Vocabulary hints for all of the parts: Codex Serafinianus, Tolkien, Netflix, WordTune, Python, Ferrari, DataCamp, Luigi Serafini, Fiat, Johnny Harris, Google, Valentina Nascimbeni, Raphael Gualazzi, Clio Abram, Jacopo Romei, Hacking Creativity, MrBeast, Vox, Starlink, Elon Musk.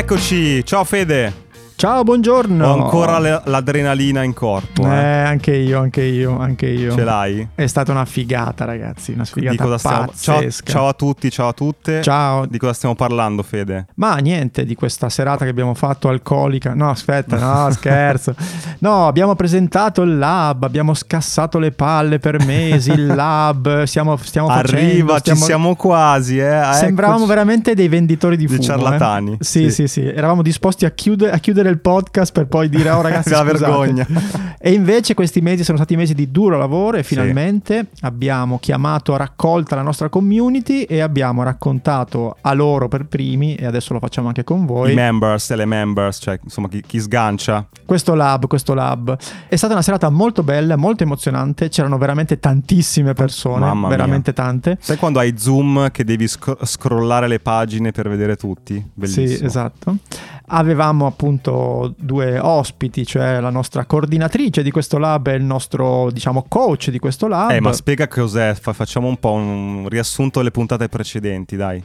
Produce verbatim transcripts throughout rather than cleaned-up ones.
Eccoci, ciao Fede. Ciao, buongiorno. Ho ancora le, l'adrenalina in corpo. Eh, eh, anche io, anche io, anche io. Ce l'hai? È stata una figata, ragazzi, una figata pazzesca. Stiamo... Ciao, ciao a tutti, ciao a tutte. Ciao. Di cosa stiamo parlando, Fede? Ma niente, di questa serata che abbiamo fatto alcolica. No, aspetta, no, scherzo. No, abbiamo presentato il lab, abbiamo scassato le palle per mesi, il lab, siamo, stiamo facendo... Arriva, stiamo... ci siamo quasi, eh. Sembravamo Eccoci. veramente dei venditori di, di fumo. Dei ciarlatani. Eh. Sì, sì, sì, sì. Eravamo disposti a chiudere, a chiudere il podcast per poi dire oh ragazzi la scusate. vergogna. E invece questi mesi sono stati mesi di duro lavoro e finalmente sì. abbiamo chiamato a raccolta la nostra community e abbiamo raccontato a loro per primi, e adesso lo facciamo anche con voi, i members e le members, cioè insomma chi, chi sgancia questo lab, questo lab. È stata una serata molto bella, molto emozionante, c'erano veramente tantissime persone. Mamma veramente mia. tante. Sai quando hai Zoom che devi sc- scrollare le pagine per vedere tutti? Bellissimo. Sì, esatto. Avevamo appunto due ospiti, cioè la nostra coordinatrice di questo lab e il nostro, diciamo, coach di questo lab. Eh, ma spiega cos'è, facciamo un po' un riassunto delle puntate precedenti, dai.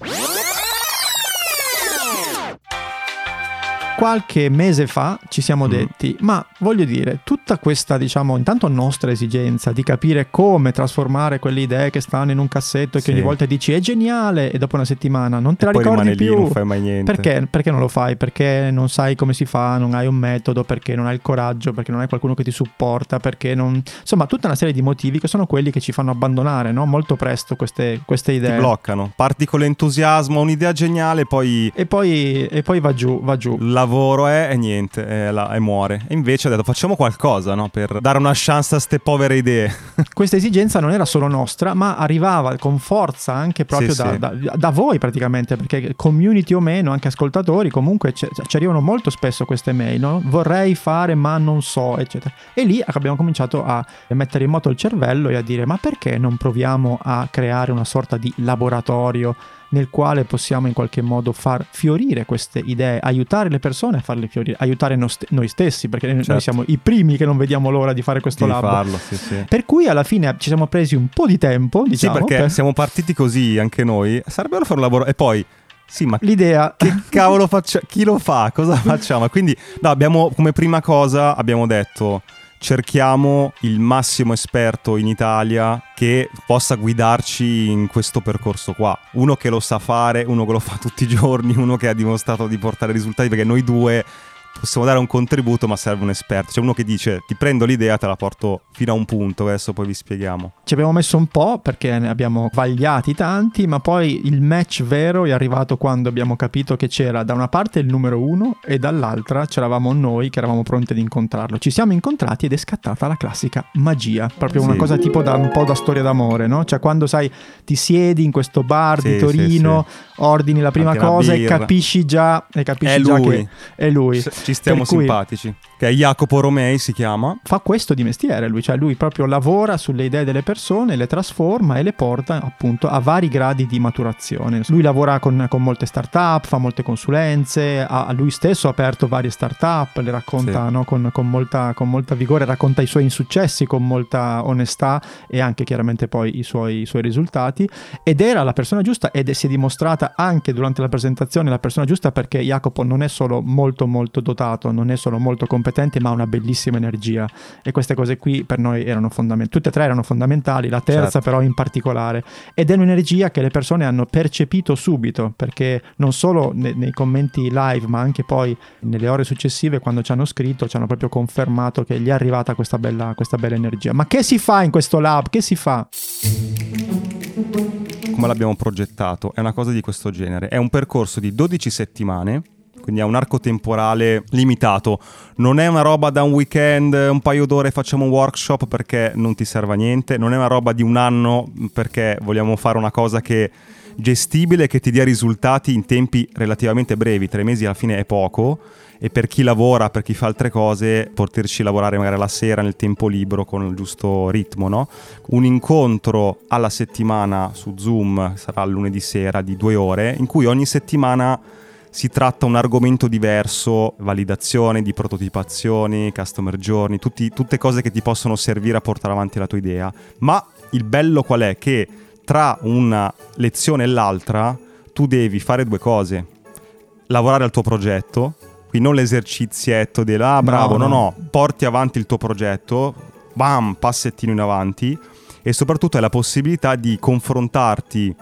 Qualche mese fa ci siamo detti, mm. ma voglio dire, tutta questa, diciamo, intanto nostra esigenza di capire come trasformare quelle idee che stanno in un cassetto e sì. che ogni volta dici è geniale e dopo una settimana non te e la ricordi più. Lì, non fai mai niente. Perché? Perché non lo fai? Perché non sai come si fa, non hai un metodo, perché non hai il coraggio, perché non hai qualcuno che ti supporta, perché non... Insomma, tutta una serie di motivi che sono quelli che ci fanno abbandonare, no? Molto presto queste, queste idee. Ti bloccano. Parti con l'entusiasmo, un'idea geniale, poi... E poi, e poi va giù, va giù. La lavoro è e niente, è la, è muore. E invece ha detto facciamo qualcosa, no? Per dare una chance a ste povere idee. Questa esigenza non era solo nostra, ma arrivava con forza anche proprio sì, da, sì. Da, da voi praticamente, perché community o meno, anche ascoltatori, comunque ci arrivano molto spesso queste mail, no? Vorrei fare ma non so, eccetera. E lì abbiamo cominciato a mettere in moto il cervello e a dire ma perché non proviamo a creare una sorta di laboratorio nel quale possiamo in qualche modo far fiorire queste idee, aiutare le persone a farle fiorire, aiutare noi stessi, perché certo. noi siamo i primi che non vediamo l'ora di fare questo di lab. Farlo, sì, sì. Per cui alla fine ci siamo presi un po' di tempo, diciamo. Sì, perché per... siamo partiti così anche noi, sarebbero fare un lavoro e poi... Sì, ma l'idea che cavolo faccia? Chi lo fa? Cosa facciamo? Quindi no, abbiamo come prima cosa abbiamo detto cerchiamo il massimo esperto in Italia che possa guidarci in questo percorso qua. Uno che lo sa fare, uno che lo fa tutti i giorni, uno che ha dimostrato di portare risultati, perché noi due possiamo dare un contributo, ma serve un esperto. C'è uno che dice ti prendo l'idea, te la porto fino a un punto, adesso poi vi spieghiamo. Ci abbiamo messo un po' perché ne abbiamo vagliati tanti, ma poi il match vero è arrivato quando abbiamo capito che c'era da una parte il numero uno e dall'altra c'eravamo noi che eravamo pronti ad incontrarlo. Ci siamo incontrati ed è scattata la classica magia, proprio sì. una cosa tipo da un po' da storia d'amore, no? Cioè quando sai ti siedi in questo bar sì, di Torino, sì, sì. ordini la prima anche cosa e capisci già e capisci è già lui. che è lui. S- Ci stiamo cui, simpatici. Che è Jacopo Romei, si chiama. Fa questo di mestiere lui, cioè lui proprio lavora sulle idee delle persone, le trasforma e le porta appunto a vari gradi di maturazione. Lui lavora con, con molte start-up, fa molte consulenze, ha, lui stesso ha aperto varie start-up, le racconta sì. no, con, con, molta, con molta vigore, racconta i suoi insuccessi con molta onestà e anche chiaramente poi i suoi, i suoi risultati. Ed era la persona giusta ed si è dimostrata anche durante la presentazione la persona giusta, perché Jacopo non è solo molto molto dotato, non è solo molto competente ma ha una bellissima energia, e queste cose qui per noi erano fondamentali, tutte e tre erano fondamentali, la terza certo. però in particolare, ed è un'energia che le persone hanno percepito subito, perché non solo ne- nei commenti live ma anche poi nelle ore successive quando ci hanno scritto ci hanno proprio confermato che gli è arrivata questa bella, questa bella energia. Ma che si fa in questo lab? Che si fa? Come l'abbiamo progettato? È una cosa di questo genere, è un percorso di dodici settimane. Quindi ha un arco temporale limitato. Non è una roba da un weekend, un paio d'ore facciamo un workshop, perché non ti serve a niente. Non è una roba di un anno, perché vogliamo fare una cosa che è gestibile, che ti dia risultati in tempi relativamente brevi. Tre mesi alla fine è poco, e per chi lavora, per chi fa altre cose, poterci lavorare magari la sera nel tempo libero con il giusto ritmo, no? Un incontro alla settimana su Zoom sarà lunedì sera di due ore, in cui ogni settimana si tratta un argomento diverso, validazione di prototipazioni, customer journey, tutti, tutte cose che ti possono servire a portare avanti la tua idea. Ma il bello qual è? Che tra una lezione e l'altra tu devi fare due cose. lavorare al tuo progetto, quindi non l'esercizietto del ah bravo, no no, no no, porti avanti il tuo progetto, bam, passettino in avanti, e soprattutto è la possibilità di confrontarti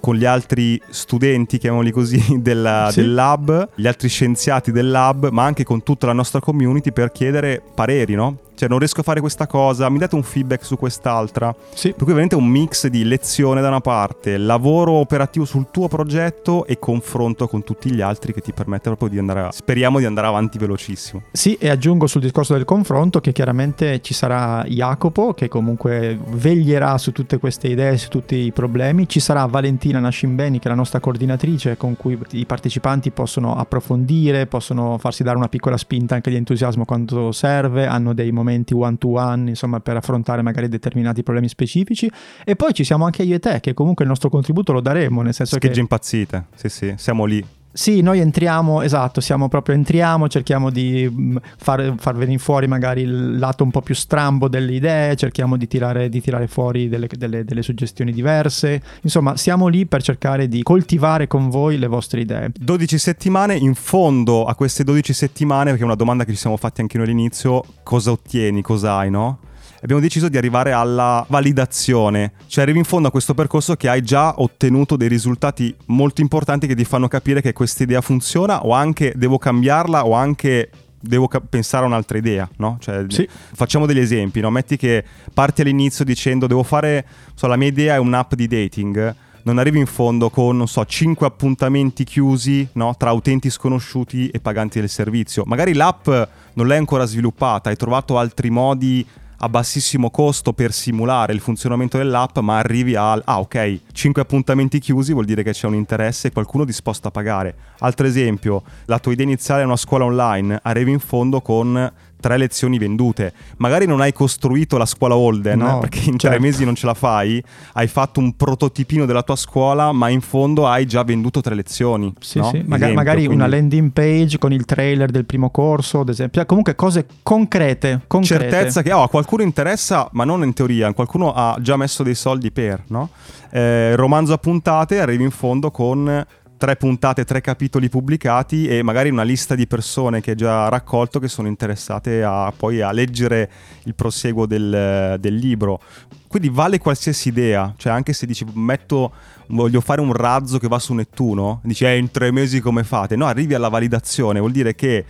con gli altri studenti, chiamiamoli così, della, sì. del lab, gli altri scienziati del lab, ma anche con tutta la nostra community per chiedere pareri, no? Cioè, non riesco a fare questa cosa, mi date un feedback su quest'altra? Sì. Per cui veramente un mix di lezione da una parte, lavoro operativo sul tuo progetto e confronto con tutti gli altri che ti permette proprio di andare, a... speriamo di andare avanti velocissimo. Sì, e aggiungo sul discorso del confronto che chiaramente ci sarà Jacopo, che comunque veglierà su tutte queste idee, su tutti i problemi. Ci sarà Valentina Nascimbeni, che è la nostra coordinatrice, con cui i partecipanti possono approfondire, possono farsi dare una piccola spinta anche di entusiasmo quando serve, hanno dei momenti one to one, insomma, per affrontare magari determinati problemi specifici. E poi ci siamo anche io e te, che comunque il nostro contributo lo daremo, nel senso Scheggia che impazzite, sì sì, siamo lì. Sì, noi entriamo, esatto, siamo proprio entriamo, cerchiamo di far, far venire fuori magari il lato un po' più strambo delle idee, cerchiamo di tirare, di tirare fuori delle, delle, delle suggestioni diverse, insomma siamo lì per cercare di coltivare con voi le vostre idee. dodici settimane, in fondo a queste dodici settimane, perché è una domanda che ci siamo fatti anche noi all'inizio, cosa ottieni, cosa hai, no? Abbiamo deciso di arrivare alla validazione, cioè arrivi in fondo a questo percorso che hai già ottenuto dei risultati molto importanti che ti fanno capire che questa idea funziona, o anche devo cambiarla, o anche devo ca- pensare a un'altra idea, no? Cioè, sì. Facciamo degli esempi, no? Metti che parti all'inizio dicendo devo fare, so, la mia idea è un'app di dating, non arrivi in fondo con, non so, cinque appuntamenti chiusi, no? Tra utenti sconosciuti e paganti del servizio. Magari l'app non l'hai ancora sviluppata, hai trovato altri modi a bassissimo costo per simulare il funzionamento dell'app, ma arrivi al ah ok, cinque appuntamenti chiusi vuol dire che c'è un interesse e qualcuno disposto a pagare. Altro esempio, la tua idea iniziale è una scuola online, arrivi in fondo con tre lezioni vendute, magari non hai costruito la scuola Holden, no, eh, perché in certo. tre mesi non ce la fai, hai fatto un prototipino della tua scuola ma in fondo hai già venduto tre lezioni, sì, no? Sì. Esempio, Maga- magari quindi... una landing page con il trailer del primo corso ad esempio, comunque cose concrete, concrete. Certezza che oh, a qualcuno interessa, ma non in teoria, qualcuno ha già messo dei soldi per, no? Eh, romanzo a puntate, arrivi in fondo con tre puntate, tre capitoli pubblicati e magari una lista di persone che hai già raccolto che sono interessate a poi a leggere il prosieguo del, del libro. Quindi vale qualsiasi idea, cioè anche se dici metto, voglio fare un razzo che va su Nettuno, dici eh, in tre mesi come fate? No, arrivi alla validazione, vuol dire che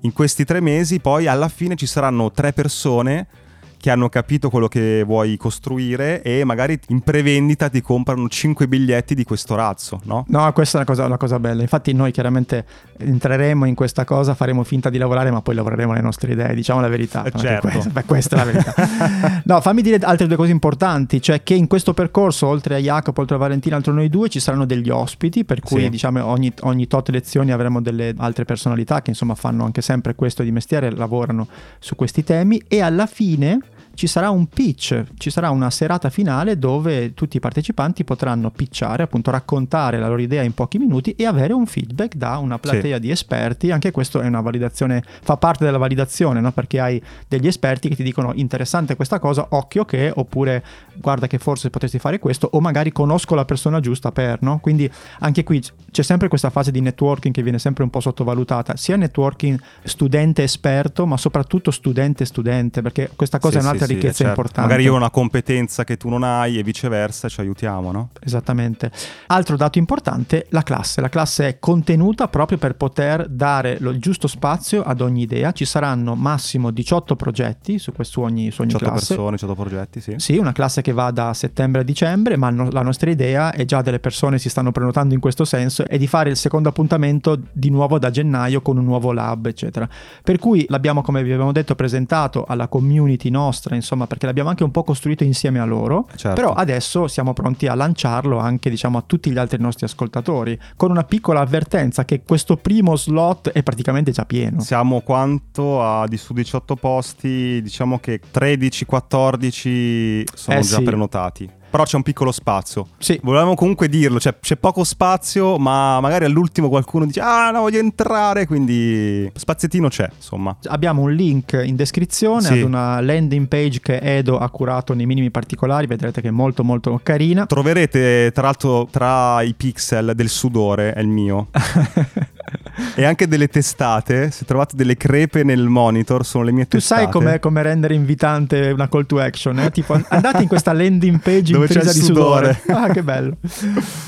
in questi tre mesi poi alla fine ci saranno tre persone che hanno capito quello che vuoi costruire e magari in prevendita ti comprano cinque biglietti di questo razzo, no? No, questa è una cosa, una cosa bella. Infatti noi chiaramente entreremo in questa cosa, faremo finta di lavorare, ma poi lavoreremo le nostre idee, diciamo la verità. Certo. Questa, beh, questa è la verità. No, fammi dire altre due cose importanti, cioè che in questo percorso, oltre a Jacopo, oltre a Valentina, oltre a noi due, ci saranno degli ospiti, per cui sì. diciamo ogni, ogni tot lezioni avremo delle altre personalità che insomma fanno anche sempre questo di mestiere, lavorano su questi temi, e alla fine ci sarà un pitch, ci sarà una serata finale dove tutti i partecipanti potranno pitchare, appunto raccontare la loro idea in pochi minuti e avere un feedback da una platea sì. di esperti. Anche questo è una validazione, fa parte della validazione, no? Perché hai degli esperti che ti dicono interessante questa cosa, occhio che, oppure guarda che forse potresti fare questo, o magari conosco la persona giusta per, no? Quindi anche qui c'è sempre questa fase di networking che viene sempre un po' sottovalutata, sia networking studente-esperto, ma soprattutto studente-studente, perché questa cosa sì, è un'altra sì. ricchezza sì, certo. importante. Magari io ho una competenza che tu non hai e viceversa, ci aiutiamo, no? Esattamente. Altro dato importante, la classe. La classe è contenuta proprio per poter dare lo, il giusto spazio ad ogni idea. Ci saranno massimo diciotto progetti su, questo, su ogni, su ogni diciotto classe. diciotto persone, diciotto progetti, sì. Sì, una classe che va da settembre a dicembre, ma no, la nostra idea, e già delle persone si stanno prenotando in questo senso, è di fare il secondo appuntamento di nuovo da gennaio con un nuovo lab, eccetera. Per cui l'abbiamo, come vi abbiamo detto, presentato alla community nostra, insomma, perché l'abbiamo anche un po' costruito insieme a loro, certo. Però adesso siamo pronti a lanciarlo anche, diciamo, a tutti gli altri nostri ascoltatori, con una piccola avvertenza che questo primo slot è praticamente già pieno. Siamo quanto a di su diciotto posti, diciamo che tredici quattordici sono eh già sì. prenotati. Però c'è un piccolo spazio. Sì. Volevamo comunque dirlo, cioè c'è poco spazio, ma magari all'ultimo qualcuno dice ah no, voglio entrare, quindi spaziettino c'è, insomma. Abbiamo un link in descrizione sì. ad una landing page che Edo ha curato nei minimi particolari, vedrete che è molto molto carina. Troverete tra l'altro tra i pixel del sudore, è il mio. e anche delle testate. Se trovate delle crepe nel monitor, sono le mie tu testate. Tu sai com'è, come rendere invitante una call to action, eh? Tipo, andate in questa landing page dove intrisa c'è il di sudore. sudore. Ah, che bello.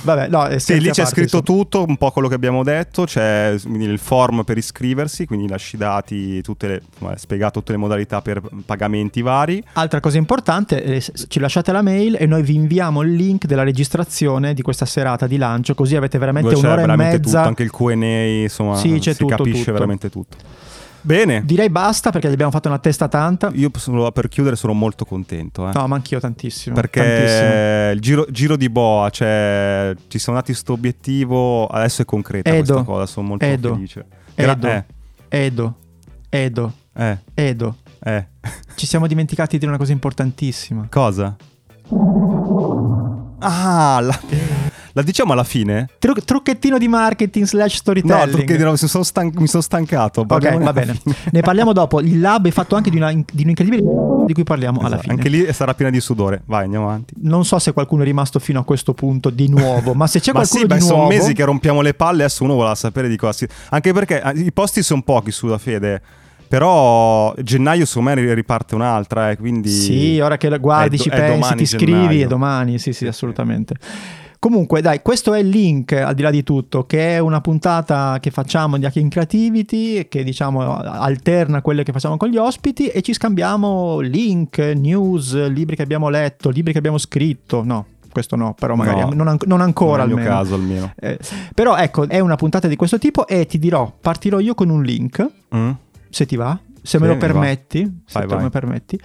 Vabbè, no, e sì, lì c'è parte, scritto insomma. tutto, un po' quello che abbiamo detto. C'è il form per iscriversi, quindi lasci i dati, tutte le, vabbè, spiegato tutte le modalità per pagamenti vari. Altra cosa importante, eh, ci lasciate la mail e noi vi inviamo il link della registrazione di questa serata di lancio, così avete veramente dove un'ora veramente e mezza. Tutto, anche il Q and A, insomma, sì, c'è si tutto, capisce tutto. veramente tutto. Bene. Direi basta, perché gli abbiamo fatto una testa tanta. Io solo per chiudere sono molto contento. Eh. No, ma anch'io tantissimo. Perché tantissimo. il giro, giro di boa, cioè ci siamo dati questo obiettivo, adesso è concreta Edo. questa cosa, sono molto Edo. felice. Gra- Edo. Eh. Edo. Edo. Eh. Edo. Eh. Ci siamo dimenticati di dire una cosa importantissima. Cosa? Ah, la... la diciamo alla fine? Tru- trucchettino di marketing slash storytelling. No, trucchettino, mi sono, stan- mi sono stancato. Ok, va bene. Fine. Ne parliamo dopo. Il lab è fatto anche di, una, di un incredibile di cui parliamo esatto, alla fine. Anche lì sarà piena di sudore. Vai, andiamo avanti. Non so se qualcuno è rimasto fino a questo punto di nuovo, ma se c'è ma qualcuno sì, di beh, nuovo... Ma sì, sono mesi che rompiamo le palle, adesso uno vuole sapere di cosa si... Anche perché i posti sono pochi, sulla fede. Però gennaio su me riparte un'altra, eh, quindi... Sì, ora che la guardi, do- ci pensi, ti iscrivi, è domani, sì sì, assolutamente. Comunque dai, questo è il link, al di là di tutto, che è una puntata che facciamo di Hacking Creativity, che diciamo alterna quelle che facciamo con gli ospiti, e ci scambiamo link, news, libri che abbiamo letto, libri che abbiamo scritto, no... questo no, però magari no, non, an- non ancora nel mio almeno. caso almeno eh, però ecco, è una puntata di questo tipo, e ti dirò, partirò io con un link, mm. se ti va, se sì, me lo permetti va. se vai, vai. me permetti.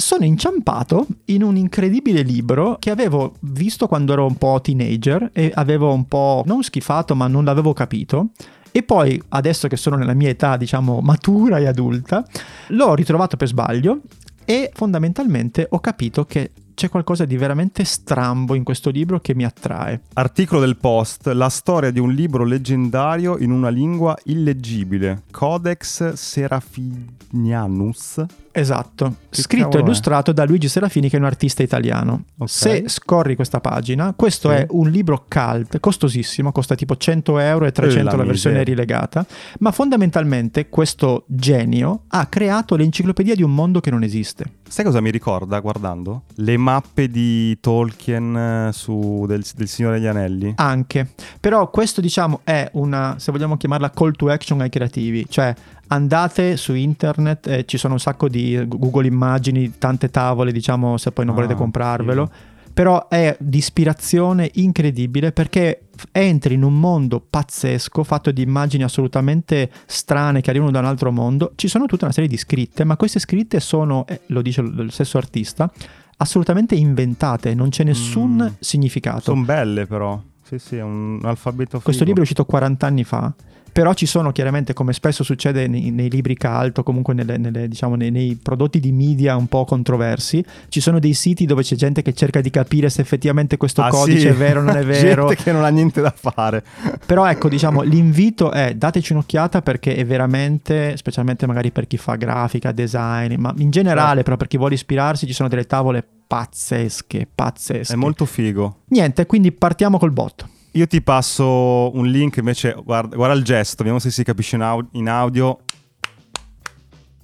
Sono inciampato in un incredibile libro che avevo visto quando ero un po' teenager e avevo un po' non schifato, ma non l'avevo capito. E poi, adesso che sono nella mia età, diciamo, matura e adulta, l'ho ritrovato per sbaglio e fondamentalmente ho capito che c'è qualcosa di veramente strambo in questo libro che mi attrae. Articolo del Post: la storia di un libro leggendario in una lingua illeggibile, Codex Serafinianus. Esatto, che scritto e illustrato è? da Luigi Serafini, che è un artista italiano. Okay. Se scorri questa pagina, questo sì. è un libro cult, costosissimo, costa tipo cento euro e trecento la, la versione rilegata, ma fondamentalmente questo genio ha creato l'enciclopedia di un mondo che non esiste. Sai cosa mi ricorda guardando? Le mappe di Tolkien su del, del Signore degli Anelli. Anche, però questo diciamo è una, se vogliamo chiamarla, call to action ai creativi, cioè andate su internet, eh, ci sono un sacco di Google immagini, tante tavole, diciamo, se poi non ah, volete comprarvelo, sì. Però è di ispirazione incredibile, perché entri in un mondo pazzesco fatto di immagini assolutamente strane che arrivano da un altro mondo. Ci sono tutta una serie di scritte, ma queste scritte sono, eh, lo dice lo stesso artista, assolutamente inventate, non c'è nessun mm. significato. Sono belle però, sì sì, è un alfabeto figo. Questo libro è uscito quarant'anni fa, però ci sono chiaramente, come spesso succede nei, nei libri cult o comunque nelle, nelle, diciamo, nei, nei prodotti di media un po' controversi, ci sono dei siti dove c'è gente che cerca di capire se effettivamente questo ah, codice sì. è vero o non è vero. Gente che non ha niente da fare. Però ecco, diciamo, l'invito è: dateci un'occhiata, perché è veramente, specialmente magari per chi fa grafica, design, ma in generale sì. però per chi vuole ispirarsi, ci sono delle tavole pazzesche, pazzesche. È molto figo. Niente, quindi partiamo col botto. Io ti passo un link invece, guarda, guarda il gesto, vediamo se si capisce in audio, in audio.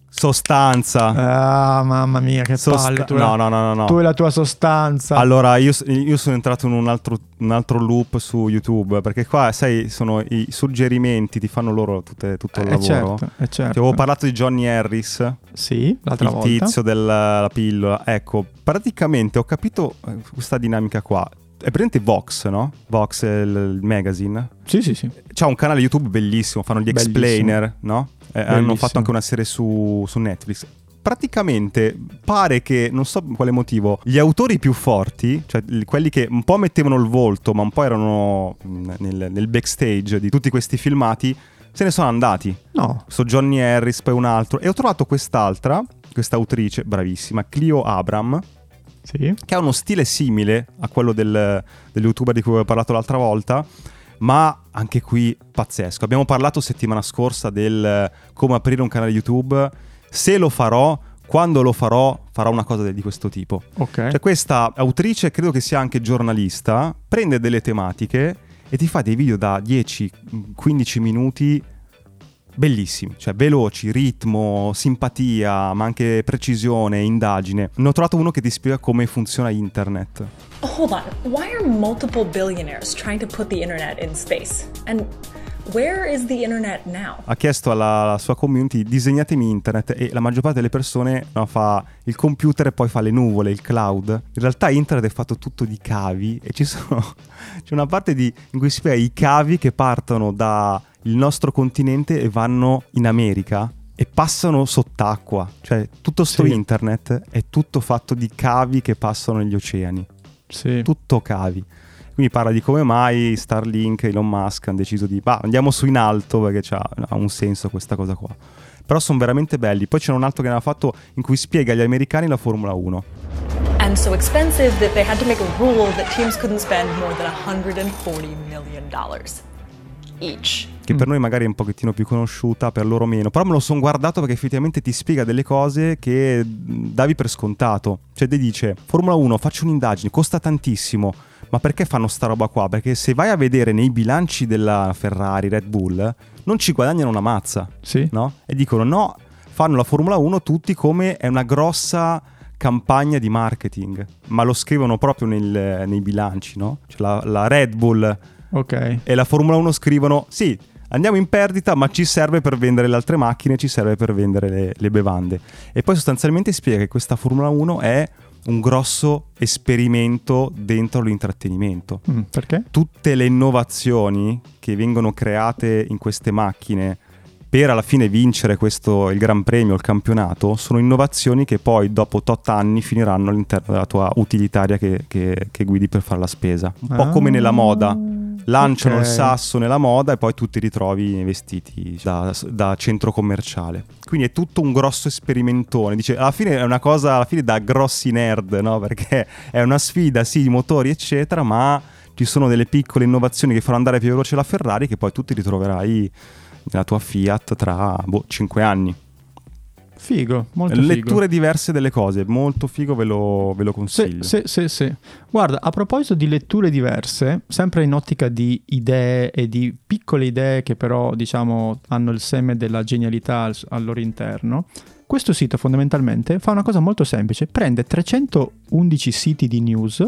Sostanza. Ah, mamma mia, che Sosta- palle. Tu no, la, no, no, no, no. Tu e la tua sostanza. Allora, io, io sono entrato in un altro, un altro loop su YouTube, perché qua, sai, sono i suggerimenti, ti fanno loro tutte, tutto il eh, lavoro. Certo, eh, certo. Ti avevo parlato di Johnny Harris. Sì, l'altra il volta. Il tizio della pillola. Ecco, praticamente ho capito questa dinamica qua. È presente Vox, no? Vox è il magazine. Sì, sì, sì. C'ha un canale YouTube bellissimo, fanno gli bellissimo. Explainer, no? Eh, hanno fatto anche una serie su, su Netflix. Praticamente pare che, non so per quale motivo, gli autori più forti, cioè quelli che un po' mettevano il volto, ma un po' erano nel, nel backstage di tutti questi filmati, se ne sono andati. No. So Johnny Harris, poi un altro. E ho trovato quest'altra, questa autrice bravissima, Clio Abram. Sì. Che ha uno stile simile a quello del, del youtuber di cui avevo parlato l'altra volta, ma anche qui pazzesco. Abbiamo parlato settimana scorsa del come aprire un canale YouTube. Se lo farò, quando lo farò, farò una cosa di questo tipo. Okay. Cioè, questa autrice, credo che sia anche giornalista, prende delle tematiche e ti fa dei video da dieci quindici minuti bellissimi, cioè veloci, ritmo, simpatia, ma anche precisione, indagine. Ne ho trovato uno che ti spiega come funziona internet. Hold on, why are multiple billionaires trying to put the internet in space? And where is the internet now? Ha chiesto alla sua community: disegnatemi internet, e la maggior parte delle persone, no, fa il computer e poi fa le nuvole, il cloud. In realtà internet è fatto tutto di cavi, e ci sono c'è una parte di in cui si spiega i cavi che partono dal nostro continente e vanno in America e passano sott'acqua, cioè tutto sto sì. Internet è tutto fatto di cavi che passano negli oceani. Sì. Tutto cavi. Quindi parla di come mai Starlink e Elon Musk hanno deciso di bah, andiamo su in alto, perché c'ha, ha un senso questa cosa qua. Però sono veramente belli. Poi c'è un altro che ne ha fatto in cui spiega agli americani la Formula uno. And so expensive that they had to make a rule that teams couldn't spend more than one hundred forty million dollars each. Che per noi magari è un pochettino più conosciuta, per loro meno. Però me lo sono guardato perché effettivamente ti spiega delle cose che davi per scontato. Cioè ti dice Formula uno, faccio un'indagine, costa tantissimo, ma perché fanno sta roba qua? Perché se vai a vedere nei bilanci della Ferrari, Red Bull, non ci guadagnano una mazza, sì. No? E dicono no, fanno la Formula uno tutti come è una grossa campagna di marketing, ma lo scrivono proprio nel, nei bilanci, no? Cioè la, la Red Bull, okay. E la Formula uno scrivono sì, andiamo in perdita, ma ci serve per vendere le altre macchine, ci serve per vendere le, le bevande. E poi sostanzialmente spiega che questa Formula uno è un grosso esperimento dentro l'intrattenimento. Mm, perché? Tutte le innovazioni che vengono create in queste macchine per alla fine vincere questo, il Gran Premio, il campionato, sono innovazioni che poi dopo tot anni finiranno all'interno della tua utilitaria che, che, che guidi per fare la spesa. Un ah, po' come nella moda. Lanciano okay. il sasso nella moda e poi tu ti ritrovi vestiti da, da centro commerciale. Quindi è tutto un grosso sperimentone. Dice, alla fine è una cosa alla fine da grossi nerd, no? Perché è una sfida, sì, di motori eccetera, ma ci sono delle piccole innovazioni che faranno andare più veloce la Ferrari, che poi tu ti ritroverai nella tua Fiat tra boh, cinque anni. Figo, molto letture figo. Diverse delle cose, molto figo, ve lo, ve lo consiglio. Sì, sì, sì, sì. Guarda, a proposito di letture diverse, sempre in ottica di idee e di piccole idee che però, diciamo, hanno il seme della genialità al, al loro interno, questo sito fondamentalmente fa una cosa molto semplice, prende trecentoundici siti di news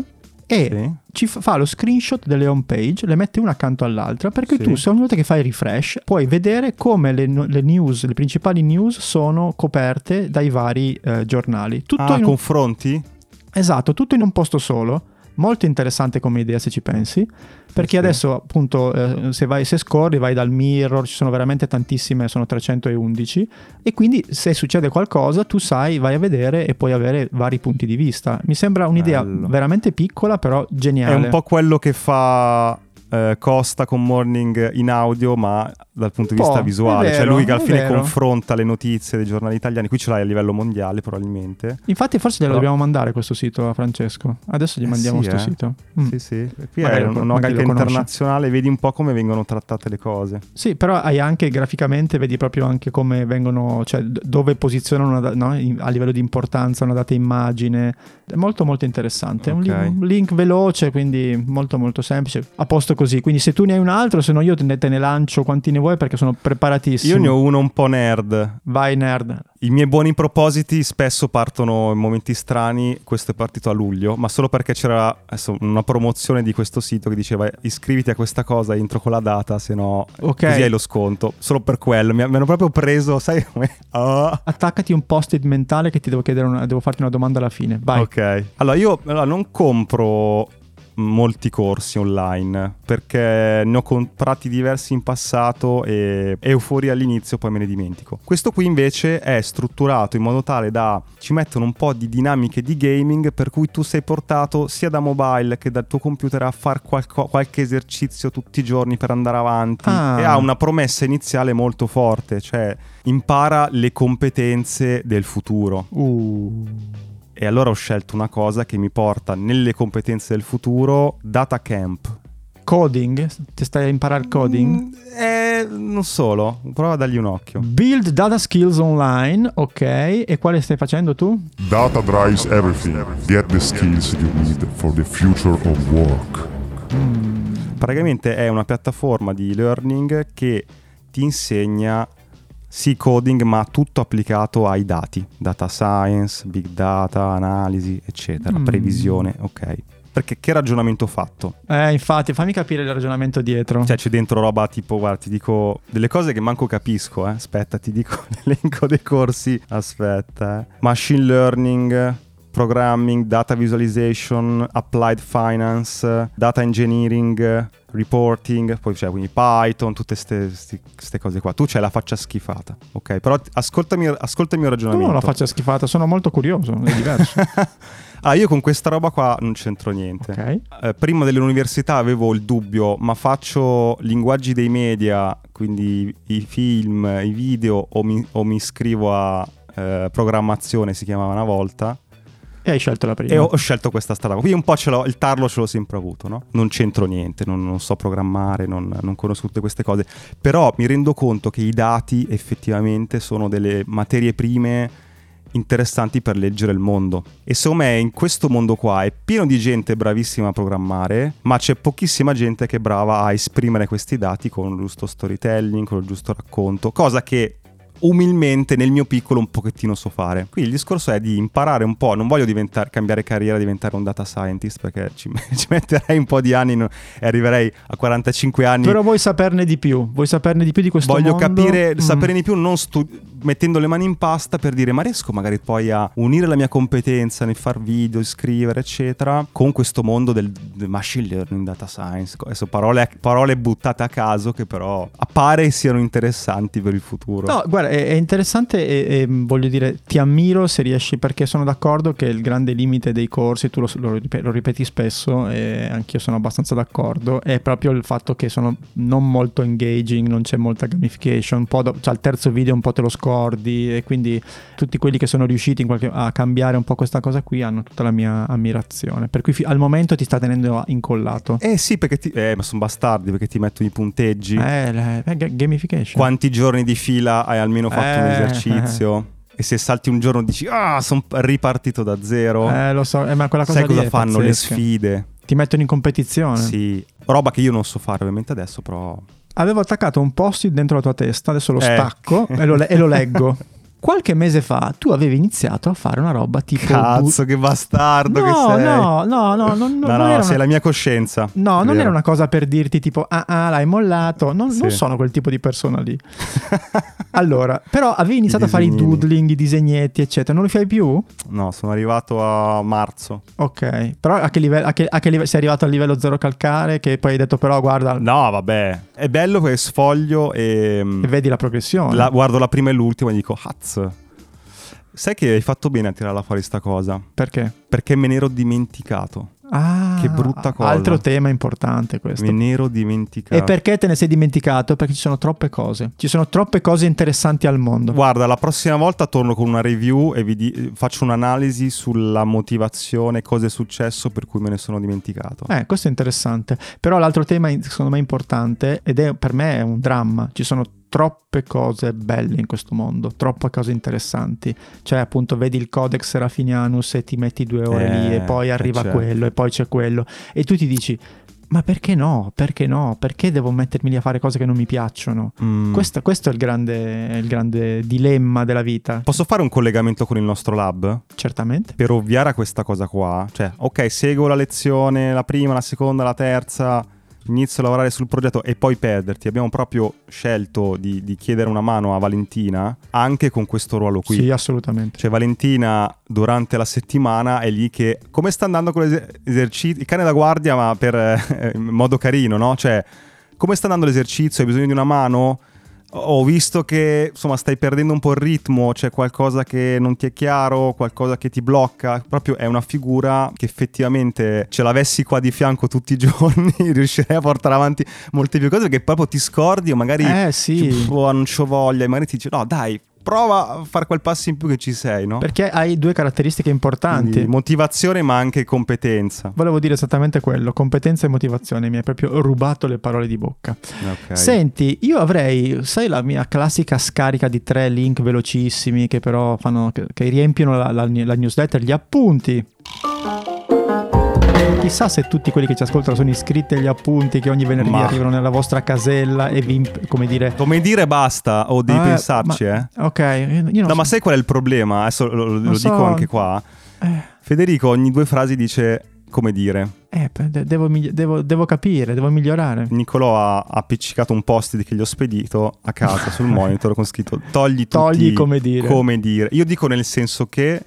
e sì. ci fa lo screenshot delle home page, le mette una accanto all'altra, perché sì. tu se ogni volta che fai refresh puoi vedere come le, le news, le principali news sono coperte dai vari eh, giornali. Tutto ah, in un... confronti? Esatto, tutto in un posto solo. Molto interessante come idea se ci pensi, perché sì. adesso appunto eh, se vai, se scorri vai dal Mirror, ci sono veramente tantissime, sono trecentoundici, e quindi se succede qualcosa tu sai, vai a vedere e puoi avere vari punti di vista. Mi sembra un'idea Bello. veramente piccola però geniale. È un po' quello che fa eh, Costa con Morning in audio, ma dal punto di vista visuale, vero, cioè lui che alla fine vero. confronta le notizie dei giornali italiani, qui ce l'hai a livello mondiale probabilmente. Infatti forse glielo Però... dobbiamo mandare questo sito a Francesco, adesso gli mandiamo questo eh sì, eh. sito. Mm. Sì sì, qui magari è un'ottica internazionale, vedi un po' come vengono trattate le cose. Sì, però hai anche graficamente, vedi proprio anche come vengono, cioè dove posizionano una, no? a livello di importanza una data immagine, è molto molto interessante, okay. È un link, un link veloce, quindi molto molto semplice, a posto così, quindi se tu ne hai un altro, se no io te ne, te ne lancio quanti ne vuoi, perché sono preparatissimo. Io ne ho uno un po' nerd. Vai nerd. I miei buoni propositi spesso partono in momenti strani. Questo è partito a luglio, ma solo perché c'era adesso, una promozione di questo sito che diceva iscriviti a questa cosa entro con la data, se no okay. così hai lo sconto. Solo per quello mi, mi hanno proprio preso, sai come? Oh. Attaccati un post-it mentale che ti devo chiedere una, devo farti una domanda alla fine. Vai. Ok. Allora io allora, non compro molti corsi online perché ne ho comprati diversi in passato e euforia all'inizio, poi me ne dimentico. Questo qui invece è strutturato in modo tale da ci mettono un po' di dinamiche di gaming, per cui tu sei portato sia da mobile che dal tuo computer a far qualco, qualche esercizio tutti i giorni per andare avanti ah. e ha una promessa iniziale molto forte, cioè impara le competenze del futuro. uh. E allora ho scelto una cosa che mi porta nelle competenze del futuro, DataCamp. Coding? Ti stai a imparare coding? Mm, eh, non solo, prova a dargli un occhio. Build data skills online, ok. E quale stai facendo tu? Data drives everything. Get the skills you need for the future of work. Mm. Praticamente è una piattaforma di learning che ti insegna sì coding, ma tutto applicato ai dati, data science, big data, analisi, eccetera, mm. previsione, ok. Perché che ragionamento ho fatto? Eh, infatti, fammi capire il ragionamento dietro. Cioè, c'è dentro roba tipo, guarda, ti dico delle cose che manco capisco, eh. Aspetta, ti dico l'elenco dei corsi. Aspetta, eh. Machine learning, programming, data visualization, applied finance, data engineering, reporting, poi c'è quindi Python, tutte queste cose qua. Tu c'hai la faccia schifata, ok? Però ascoltami, ascolta il mio ragionamento. Tu non ho la faccia schifata, sono molto curioso, è diverso. Ah, io con questa roba qua non c'entro niente. Okay. Eh, prima dell'università avevo il dubbio, ma faccio linguaggi dei media, quindi i film, i video, o mi, o mi iscrivo a eh, programmazione, si chiamava una volta. E hai scelto la prima. E ho scelto questa strada. Qui un po' ce l'ho, il tarlo ce l'ho sempre avuto, no? Non c'entro niente, non, non so programmare, non, non conosco tutte queste cose. Però mi rendo conto che i dati effettivamente sono delle materie prime interessanti per leggere il mondo. E secondo me in questo mondo qua è pieno di gente bravissima a programmare, ma c'è pochissima gente che è brava a esprimere questi dati con il giusto storytelling, con il giusto racconto, cosa che umilmente nel mio piccolo un pochettino so fare. Qui il discorso è di imparare un po', non voglio diventare, cambiare carriera, diventare un data scientist, perché ci, ci metterei un po' di anni e arriverei a quarantacinque anni. Però vuoi saperne di più, vuoi saperne di più di questo voglio mondo. Voglio capire, mm. saperne di più non stu- mettendo le mani in pasta per dire, ma riesco magari poi a unire la mia competenza nel far video, scrivere, eccetera, con questo mondo del, del machine learning, data science. Adesso parole, parole buttate a caso che però appare siano interessanti per il futuro. No, guarda, è interessante e, e voglio dire ti ammiro se riesci, perché sono d'accordo che il grande limite dei corsi, tu lo, lo, lo ripeti spesso e anch'io sono abbastanza d'accordo, è proprio il fatto che sono non molto engaging, non c'è molta gamification, un po' do, cioè il terzo video un po' te lo scordi, e quindi tutti quelli che sono riusciti in qualche, a cambiare un po' questa cosa qui hanno tutta la mia ammirazione, per cui fi, al momento ti sta tenendo incollato. Eh sì, perché ti, eh, ma sono bastardi perché ti mettono i punteggi, eh, la, la gamification, quanti giorni di fila hai almeno Ho fatto eh, un esercizio eh. E se salti un giorno dici ah sono ripartito da zero, eh, lo so, eh, ma quella cosa sai cosa fanno pazzesca. Le sfide ti mettono in competizione, sì, roba che io non so fare ovviamente adesso, però avevo attaccato un post-it dentro la tua testa, adesso lo eh. stacco e, lo le- e lo leggo. Qualche mese fa tu avevi iniziato a fare una roba tipo... Cazzo, che bastardo no, che sei! No, no, no, no, non, no, non no era sei una... la mia coscienza. No, non era una cosa per dirti tipo, ah, ah, l'hai mollato. Non, sì. non sono quel tipo di persona lì. Allora, però avevi iniziato a fare i doodling, i disegnetti, eccetera. Non li fai più? No, sono arrivato a marzo. Ok, però a che livello, a che, a che livello sei arrivato al livello zero calcare? Che poi hai detto però, guarda... No, vabbè, è bello che sfoglio e... e vedi la progressione. La, guardo la prima e l'ultima e dico, cazzo. Sai che hai fatto bene a tirarla fuori sta cosa. Perché? Perché me ne ero dimenticato. Ah, che brutta cosa. Altro tema importante questo. Me ne ero dimenticato. E perché te ne sei dimenticato? Perché ci sono troppe cose. Ci sono troppe cose interessanti al mondo. Guarda, la prossima volta torno con una review e vi di- faccio un'analisi sulla motivazione, cosa è successo per cui me ne sono dimenticato. Eh, questo è interessante. Però l'altro tema secondo me importante, ed è per me è un dramma. Ci sono troppe cose belle in questo mondo, troppe cose interessanti, cioè appunto vedi il Codex Serafinianus e ti metti due ore eh, lì e poi arriva certo. quello e poi c'è quello e tu ti dici ma perché no, perché no, perché devo mettermi lì a fare cose che non mi piacciono? mm. questo, questo è il grande, il grande dilemma della vita. Posso fare un collegamento con il nostro lab? Certamente. Per ovviare a questa cosa qua, cioè ok, seguo la lezione, la prima, la seconda, la terza, inizio a lavorare sul progetto e poi perderti. Abbiamo proprio scelto di, di chiedere una mano a Valentina anche con questo ruolo qui. Sì, assolutamente. Cioè Valentina durante la settimana è lì che come sta andando con l'esercizio, il cane da guardia ma per eh, in modo carino, no? Cioè come sta andando l'esercizio, hai bisogno di una mano? Ho visto che insomma stai perdendo un po' il ritmo, c'è qualcosa che non ti è chiaro, qualcosa che ti blocca. Proprio è una figura che effettivamente ce l'avessi qua di fianco tutti i giorni riuscirei a portare avanti molte più cose, perché proprio ti scordi o magari eh, sì. ci, oh, non c'ho voglia e magari ti dice no dai, prova a fare quel passo in più che ci sei, no? Perché hai due caratteristiche importanti. Quindi, motivazione ma anche competenza. Volevo dire esattamente quello, competenza e motivazione, mi hai proprio rubato le parole di bocca. Okay. Senti, io avrei, sai la mia classica scarica di tre link velocissimi che però fanno, che, che riempiono la, la, la newsletter, gli appunti. Chissà se tutti quelli che ci ascoltano sono iscritti agli appunti che ogni venerdì ma... arrivano nella vostra casella e vi, come dire... Come dire basta o devi ah, pensarci, ma... eh. Ok. Io no, so. Ma sai qual è il problema? Adesso lo, lo, lo so. dico anche qua. Eh. Federico ogni due frasi dice... Come dire eh, devo, devo, devo capire, devo migliorare. Nicolò ha appiccicato un post-it che gli ho spedito a casa sul monitor con scritto togli tutti togli come dire. come dire Io dico nel senso che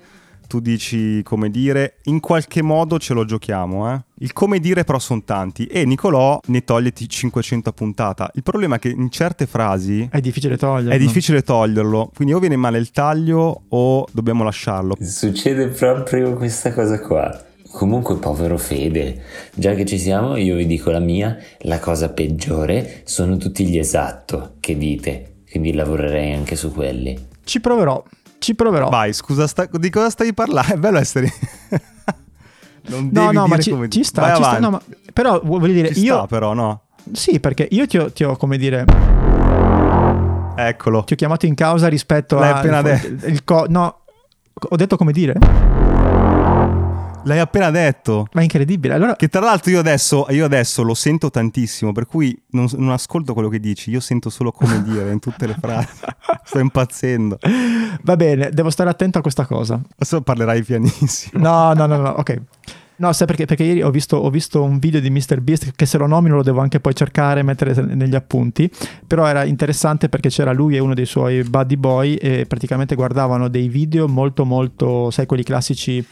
tu dici come dire, in qualche modo ce lo giochiamo, eh? Il come dire però sono tanti e Nicolò ne toglie cinquecento a puntata. Il problema è che in certe frasi è difficile toglierlo. È difficile toglierlo, quindi o viene male il taglio o dobbiamo lasciarlo. Succede proprio questa cosa qua. Comunque povero Fede, già che ci siamo io vi dico la mia, la cosa peggiore sono tutti gli esatto che dite, quindi lavorerei anche su quelli. Ci proverò, ci proverò. Vai, scusa, sta, di cosa stai parlando? È bello essere... non devi no, no, dire ma ci, come... ci sta, vai ci avanti. Sta, no, ma... però voglio dire ci io... sta però, no? Sì, perché io ti ho, ti ho come dire... Eccolo. Ti ho chiamato in causa rispetto L'hai a... appena detto. Il co... No, ho detto come dire... L'hai appena detto. Ma è incredibile. Allora... Che tra l'altro io adesso, io adesso lo sento tantissimo, per cui non, non ascolto quello che dici, io sento solo come dire in tutte le frasi. Sto impazzendo. Va bene, devo stare attento a questa cosa. Adesso parlerai pianissimo. No, no, no, no, ok. No, sai perché? Perché ieri ho visto, ho visto un video di MrBeast che se lo nomino lo devo anche poi cercare e mettere negli appunti, però era interessante perché c'era lui e uno dei suoi buddy boy e praticamente guardavano dei video molto molto, sai, quelli classici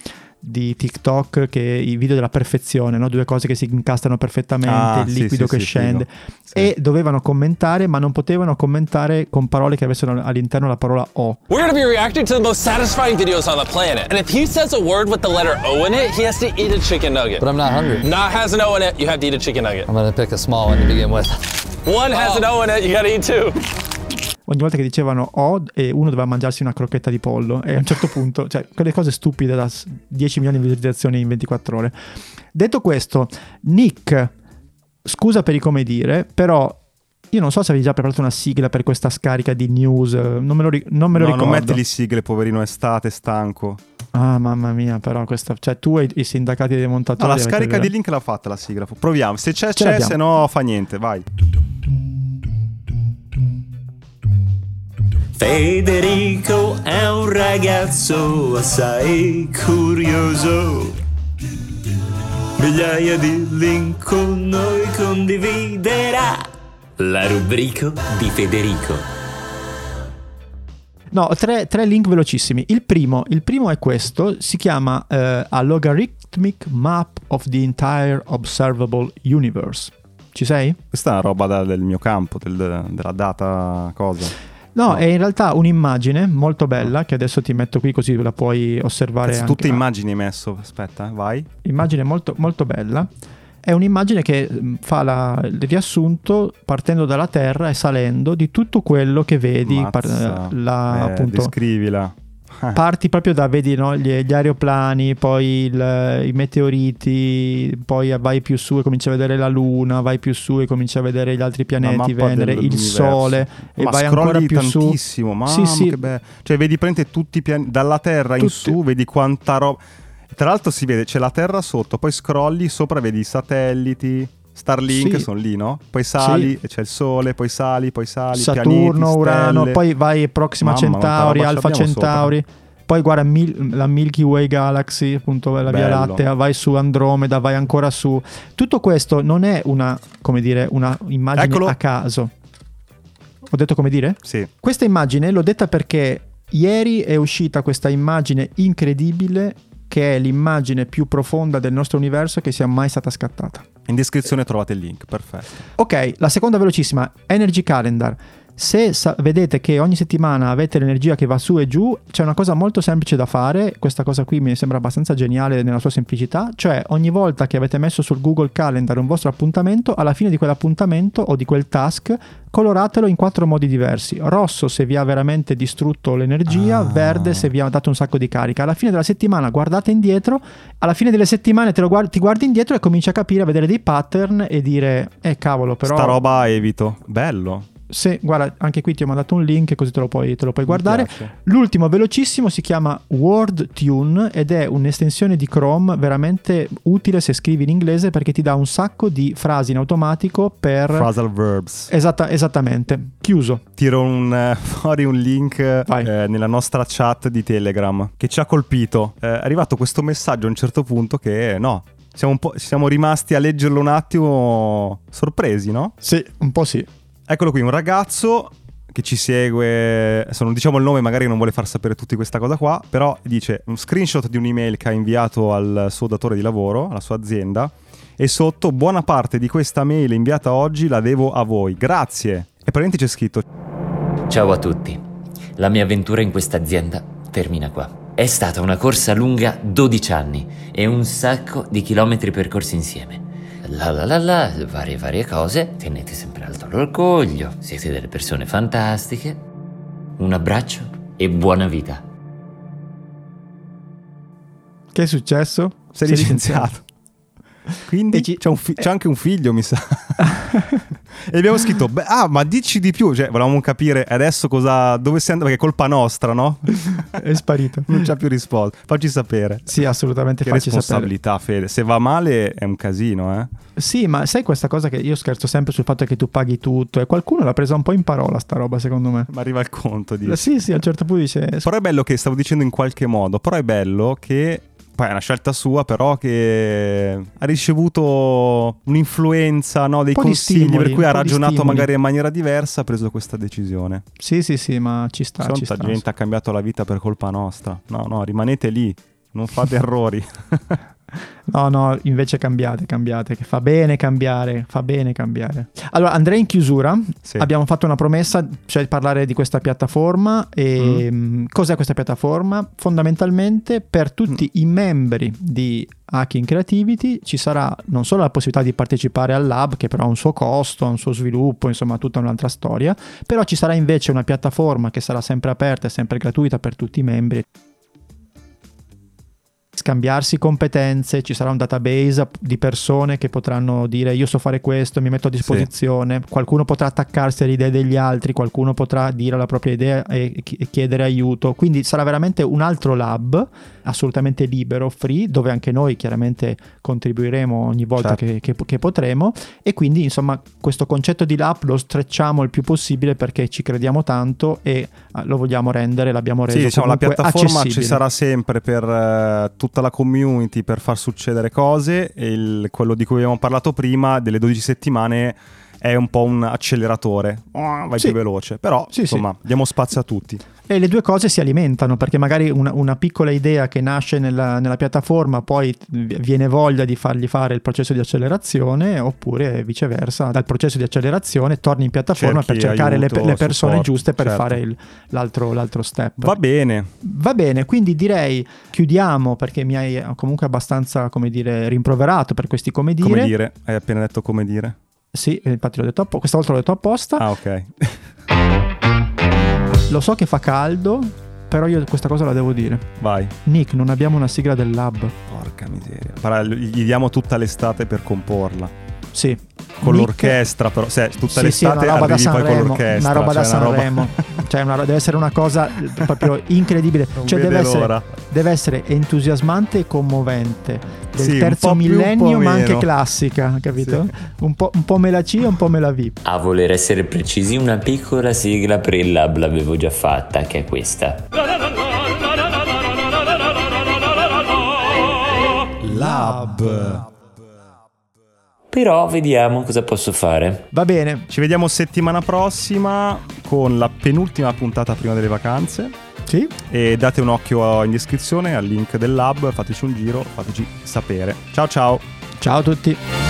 di TikTok, che i video della perfezione, no? Due cose che si incastrano perfettamente, ah, il liquido sì, che sì, scende sì. E dovevano commentare, ma non potevano commentare con parole che avessero all'interno la parola O. We're gonna be reacting to the most satisfying videos on the planet. And if he says a word with the letter O in it, he has to eat a chicken nugget. But I'm not hungry. Not has an O in it, you have to eat a chicken nugget. I'm gonna pick a small one to begin with. One has oh. an O in it, you gotta eat two. Ogni volta che dicevano O, e uno doveva mangiarsi una crocchetta di pollo, e a un certo punto, cioè quelle cose stupide da dieci milioni di visualizzazioni in ventiquattro ore. Detto questo, Nick, scusa per i come dire, però io non so se avevi già preparato una sigla per questa scarica di news, non me lo, ri- non me lo no, ricordo. No, non metti le sigle, poverino, estate, stanco. Ah, mamma mia, però questa, cioè tu e i sindacati dei montatori. No, la scarica di link l'ha fatta la sigla, proviamo, se c'è Ce c'è, se no fa niente, vai. Federico è un ragazzo assai curioso, migliaia di link con noi condividerà. La rubrica di Federico. No, tre, tre link velocissimi. Il primo, il primo è questo, si chiama uh, A Logarithmic Map of the Entire Observable Universe. Ci sei? Questa è una roba da, del mio campo, del, della data cosa. No, è in realtà un'immagine molto bella che adesso ti metto qui così la puoi osservare. Anche, tutte immagini hai messo, aspetta, vai. Immagine molto, molto bella. È un'immagine che fa la, il riassunto partendo dalla Terra e salendo di tutto quello che vedi. Par- la, eh, appunto, descrivila. Parti proprio da, vedi, no, gli, gli aeroplani, poi il, i meteoriti, poi vai più su e cominci a vedere la Luna, vai più su e cominci a vedere gli altri pianeti, Venere, il Sole, e vai ancora più su. Ma scrolli tantissimo, mamma, che bello. Cioè vedi praticamente tutti i pianeti, dalla Terra in su, vedi quanta roba. Tra l'altro si vede, c'è la Terra sotto, poi scrolli, sopra vedi i satelliti... Starlink sì. sono lì, no? Poi sali, sì. c'è il Sole, poi sali, poi sali, Saturno, pianeti, Urano, stelle. Poi vai Proxima Mamma, Centauri, Alfa Centauri, sopra. Poi guarda mil- la Milky Way Galaxy, appunto la Via Lattea, vai su Andromeda, vai ancora su. Tutto questo non è una, come dire, una immagine Eccolo. a caso. Ho detto come dire? Sì. Questa immagine l'ho detta perché ieri è uscita questa immagine incredibile che è l'immagine più profonda del nostro universo che sia mai stata scattata. In descrizione trovate il link, perfetto. Ok, la seconda velocissima, Energy Calendar. Se sa- vedete che ogni settimana avete l'energia che va su e giù, c'è una cosa molto semplice da fare, questa cosa qui mi sembra abbastanza geniale nella sua semplicità, cioè ogni volta che avete messo sul Google Calendar un vostro appuntamento, alla fine di quell'appuntamento o di quel task, coloratelo in quattro modi diversi. Rosso se vi ha veramente distrutto l'energia, ah. verde se vi ha dato un sacco di carica. Alla fine della settimana guardate indietro, alla fine delle settimane te lo guardi, ti guardi indietro e cominci a capire, a vedere dei pattern e dire eh cavolo però... Sta roba evito, bello. se guarda, anche qui ti ho mandato un link così te lo puoi, te lo puoi guardare. L'ultimo velocissimo si chiama WordTune ed è un'estensione di Chrome veramente utile se scrivi in inglese, perché ti dà un sacco di frasi in automatico per phrasal verbs. Esatta, esattamente. Chiuso. Tiro un, uh, fuori un link eh, nella nostra chat di Telegram che ci ha colpito. Eh, è arrivato questo messaggio a un certo punto che no, siamo un po', siamo rimasti a leggerlo un attimo sorpresi, no? Sì, un po' sì. Eccolo qui, un ragazzo che ci segue, adesso non diciamo il nome, magari non vuole far sapere tutti questa cosa qua, però dice un screenshot di un'email che ha inviato al suo datore di lavoro, alla sua azienda, e sotto: buona parte di questa mail inviata oggi la devo a voi, grazie. E praticamente c'è scritto: ciao a tutti, la mia avventura in questa azienda termina qua. È stata una corsa lunga dodici anni e un sacco di chilometri percorsi insieme. La la la la, varie varie cose, tenete sempre alto l'orgoglio, siete delle persone fantastiche, un abbraccio e buona vita. Che è successo? Sei, Sei licenziato. licenziato. Quindi ci... c'è, un fi- c'è anche un figlio, mi sa. E abbiamo scritto: beh, ah, ma dici di più, cioè volevamo capire adesso cosa, dove si andava, perché è colpa nostra, no? È sparito. Non c'ha più risposta. Facci sapere. Sì, assolutamente, che facci responsabilità, sapere. Fede, se va male è un casino, eh. Sì, ma sai questa cosa che io scherzo sempre sul fatto che tu paghi tutto, e qualcuno l'ha presa un po' in parola sta roba, secondo me. Ma arriva il conto di... Sì, sì, a un certo punto dice... Però è bello che, stavo dicendo in qualche modo, però è bello che... Poi è una scelta sua, però, che ha ricevuto un'influenza, no, dei consigli, stimoli, per cui ha ragionato magari in maniera diversa, ha preso questa decisione. Sì, sì, sì, ma ci sta. Ci sta, gente so. Ha cambiato la vita per colpa nostra. No, no, rimanete lì, non fate errori. No, no, invece cambiate, cambiate, che fa bene cambiare, fa bene cambiare. Allora, andrei in chiusura. Sì. Abbiamo fatto una promessa, cioè parlare di questa piattaforma. E mm. cos'è questa piattaforma? Fondamentalmente, per tutti mm. i membri di Hacking Creativity ci sarà non solo la possibilità di partecipare al lab, che però ha un suo costo, ha un suo sviluppo, insomma tutta un'altra storia, però ci sarà invece una piattaforma che sarà sempre aperta e sempre gratuita per tutti i membri. Scambiarsi competenze, ci sarà un database di persone che potranno dire: io so fare questo, mi metto a disposizione. Sì. Qualcuno potrà attaccarsi alle idee degli altri, qualcuno potrà dire la propria idea e chiedere aiuto. Quindi sarà veramente un altro lab assolutamente libero, free, dove anche noi chiaramente contribuiremo ogni volta, certo, che, che, che potremo. E quindi insomma questo concetto di lab lo strecciamo il più possibile, perché ci crediamo tanto e lo vogliamo rendere, l'abbiamo reso, sì, diciamo, la piattaforma accessibile. Ci sarà sempre per uh, tutti, tutta la community, per far succedere cose, e il, quello di cui abbiamo parlato prima delle dodici settimane è un po' un acceleratore, oh, vai sì, più veloce, però sì, insomma sì, diamo spazio a tutti. E le due cose si alimentano, perché magari una, una piccola idea che nasce nella, nella piattaforma, poi viene voglia di fargli fare il processo di accelerazione, oppure viceversa, dal processo di accelerazione torni in piattaforma, cerchi per cercare aiuto, le, le persone supporto, giuste per, certo, fare il, l'altro, l'altro step. Va bene. Va bene, quindi direi chiudiamo, perché mi hai comunque abbastanza, come dire, rimproverato per questi come dire. Come dire, hai appena detto come dire. Sì, infatti l'ho detto app- questa volta l'ho detto apposta. Ah, ok. Lo so che fa caldo, però io questa cosa la devo dire. Vai. Nick, non abbiamo una sigla del lab. Porca miseria. Però gli diamo tutta l'estate per comporla. Sì. Con Nick... l'orchestra, però. Se tutta sì, l'estate sì, una roba da Sanremo, una roba da Sanremo. Cioè, una, deve essere una cosa proprio incredibile. Non cioè, deve essere, deve essere entusiasmante e commovente. Del sì, terzo millennio, più, ma anche classica, capito? Sì. Un po', un po' me la C e un po' me la V. A voler essere precisi, una piccola sigla per il lab l'avevo già fatta, che è questa. Lab. Però vediamo cosa posso fare. Va bene, ci vediamo settimana prossima con la penultima puntata prima delle vacanze. Sì. E date un occhio in descrizione al link del lab, fateci un giro, fateci sapere. Ciao ciao. Ciao a tutti.